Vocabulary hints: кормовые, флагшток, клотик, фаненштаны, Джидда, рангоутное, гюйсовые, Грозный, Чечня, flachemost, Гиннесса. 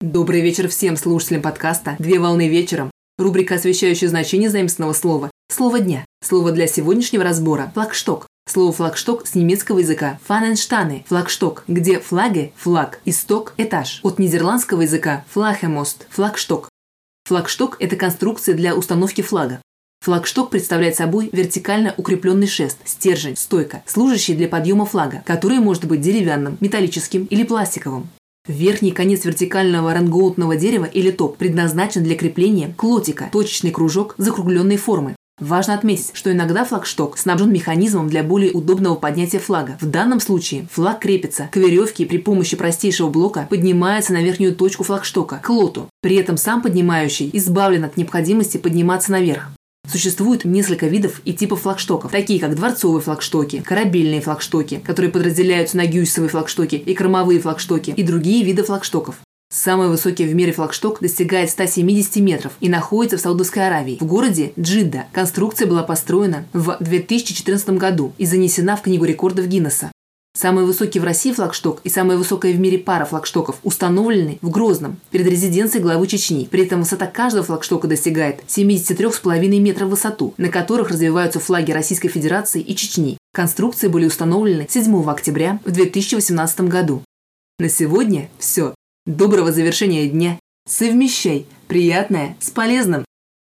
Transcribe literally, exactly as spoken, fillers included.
Добрый вечер всем слушателям подкаста «Две волны вечером». Рубрика, освещающая значение заимственного слова «Слово дня». Слово для сегодняшнего разбора – флагшток. Слово «флагшток» с немецкого языка «фаненштаны» – «флагшток», где «флаге» – «флаг» и «сток» – «этаж». От нидерландского языка «flachemost» – «флагшток». Флагшток – это конструкция для установки флага. Флагшток представляет собой вертикально укрепленный шест, стержень, стойка, служащий для подъема флага, который может быть деревянным, металлическим или пластиковым. Верхний конец вертикального рангоутного дерева или топ предназначен для крепления клотика, точечный кружок закругленной формы. Важно отметить, что иногда флагшток снабжен механизмом для более удобного поднятия флага. В данном случае флаг крепится к веревке и при помощи простейшего блока поднимается на верхнюю точку флагштока, к лоту. При этом сам поднимающий избавлен от необходимости подниматься наверх. Существует несколько видов и типов флагштоков, такие как дворцовые флагштоки, корабельные флагштоки, которые подразделяются на гюйсовые флагштоки и кормовые флагштоки, и другие виды флагштоков. Самый высокий в мире флагшток достигает ста семидесяти метров и находится в Саудовской Аравии, в городе Джидда. Конструкция была построена в две тысячи четырнадцатом году и занесена в Книгу рекордов Гиннесса. Самый высокий в России флагшток и самая высокая в мире пара флагштоков установлены в Грозном, перед резиденцией главы Чечни. При этом высота каждого флагштока достигает семидесяти трёх целых пяти десятых метра в высоту, на которых развиваются флаги Российской Федерации и Чечни. Конструкции были установлены седьмого октября в две тысячи восемнадцатом году. На сегодня все. Доброго завершения дня. Совмещай приятное с полезным.